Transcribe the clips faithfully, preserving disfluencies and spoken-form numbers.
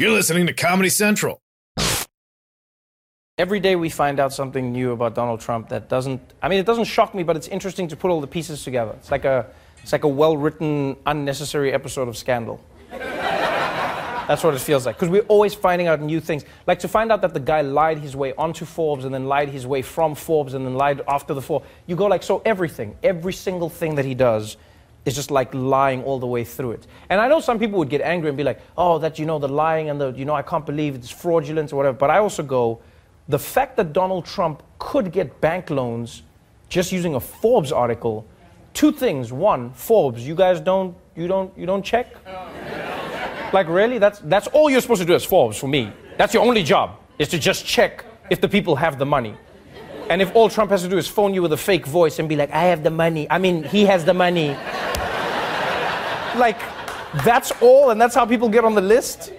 You're listening to Comedy Central. Every day we find out something new about Donald Trump that doesn't, I mean, it doesn't shock me, but it's interesting to put all the pieces together. It's like a, it's like a well-written, unnecessary episode of Scandal. That's what it feels like, because we're always finding out new things. Like to find out that the guy lied his way onto Forbes and then lied his way from Forbes and then lied after the Forbes. You go like, so everything, every single thing that he does, it's just like lying all the way through it. And I know some people would get angry and be like, oh, that, you know, the lying and the, you know, I can't believe it's fraudulent or whatever. But I also go, the fact that Donald Trump could get bank loans just using a Forbes article, two things. One, Forbes, you guys don't, you don't, you don't check? Like, really? That's, that's all you're supposed to do as Forbes for me. That's your only job, is to just check if the people have the money. And if all Trump has to do is phone you with a fake voice and be like, I have the money. I mean, he has the money. Like, that's all, and that's how people get on the list?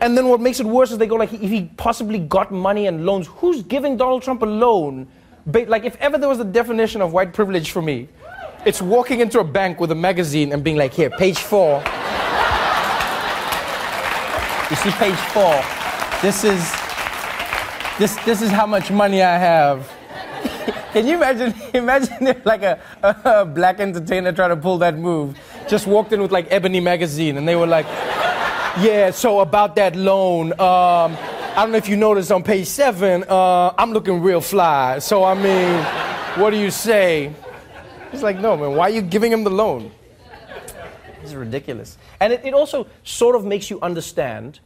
And then what makes it worse is they go like, if he possibly got money and loans, who's giving Donald Trump a loan? Like, if ever there was a definition of white privilege for me, it's walking into a bank with a magazine and being like, here, page four. You see page four? This is... This this is how much money I have. Can you imagine imagine if like a, a, a black entertainer tried to pull that move? Just walked in with like Ebony magazine and they were like, yeah, so about that loan, um, I don't know if you noticed on page seven, uh, I'm looking real fly. So I mean, what do you say? It's like, no, man, why are you giving him the loan? This is ridiculous. And it, it also sort of makes you understand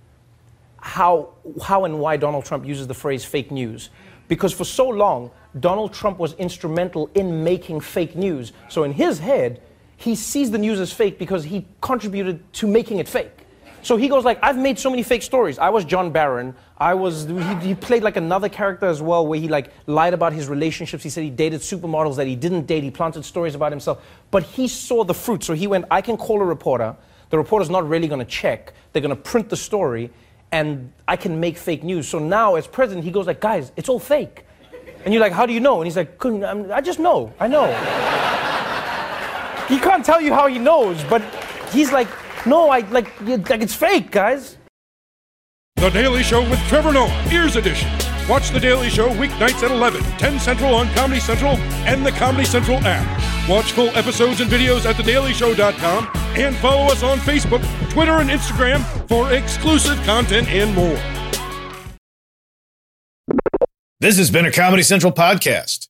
How, how and why Donald Trump uses the phrase fake news. Because for so long, Donald Trump was instrumental in making fake news. So in his head, he sees the news as fake because he contributed to making it fake. So he goes like, I've made so many fake stories. I was John Barron. I was, he, he played like another character as well where he like lied about his relationships. He said he dated supermodels that he didn't date. He planted stories about himself. But he saw the fruit. So he went, I can call a reporter. The reporter's not really going to check. They're going to print the story. And I can make fake news. So now, as president, he goes like, guys, it's all fake. And you're like, how do you know? And he's like, I just know. I know. He can't tell you how he knows, but he's like, no, I like, like it's fake, guys. The Daily Show with Trevor Noah, Ears Edition. Watch The Daily Show weeknights at eleven, ten Central on Comedy Central and the Comedy Central app. Watch full episodes and videos at the daily show dot com and follow us on Facebook, Twitter, and Instagram for exclusive content and more. This has been a Comedy Central podcast.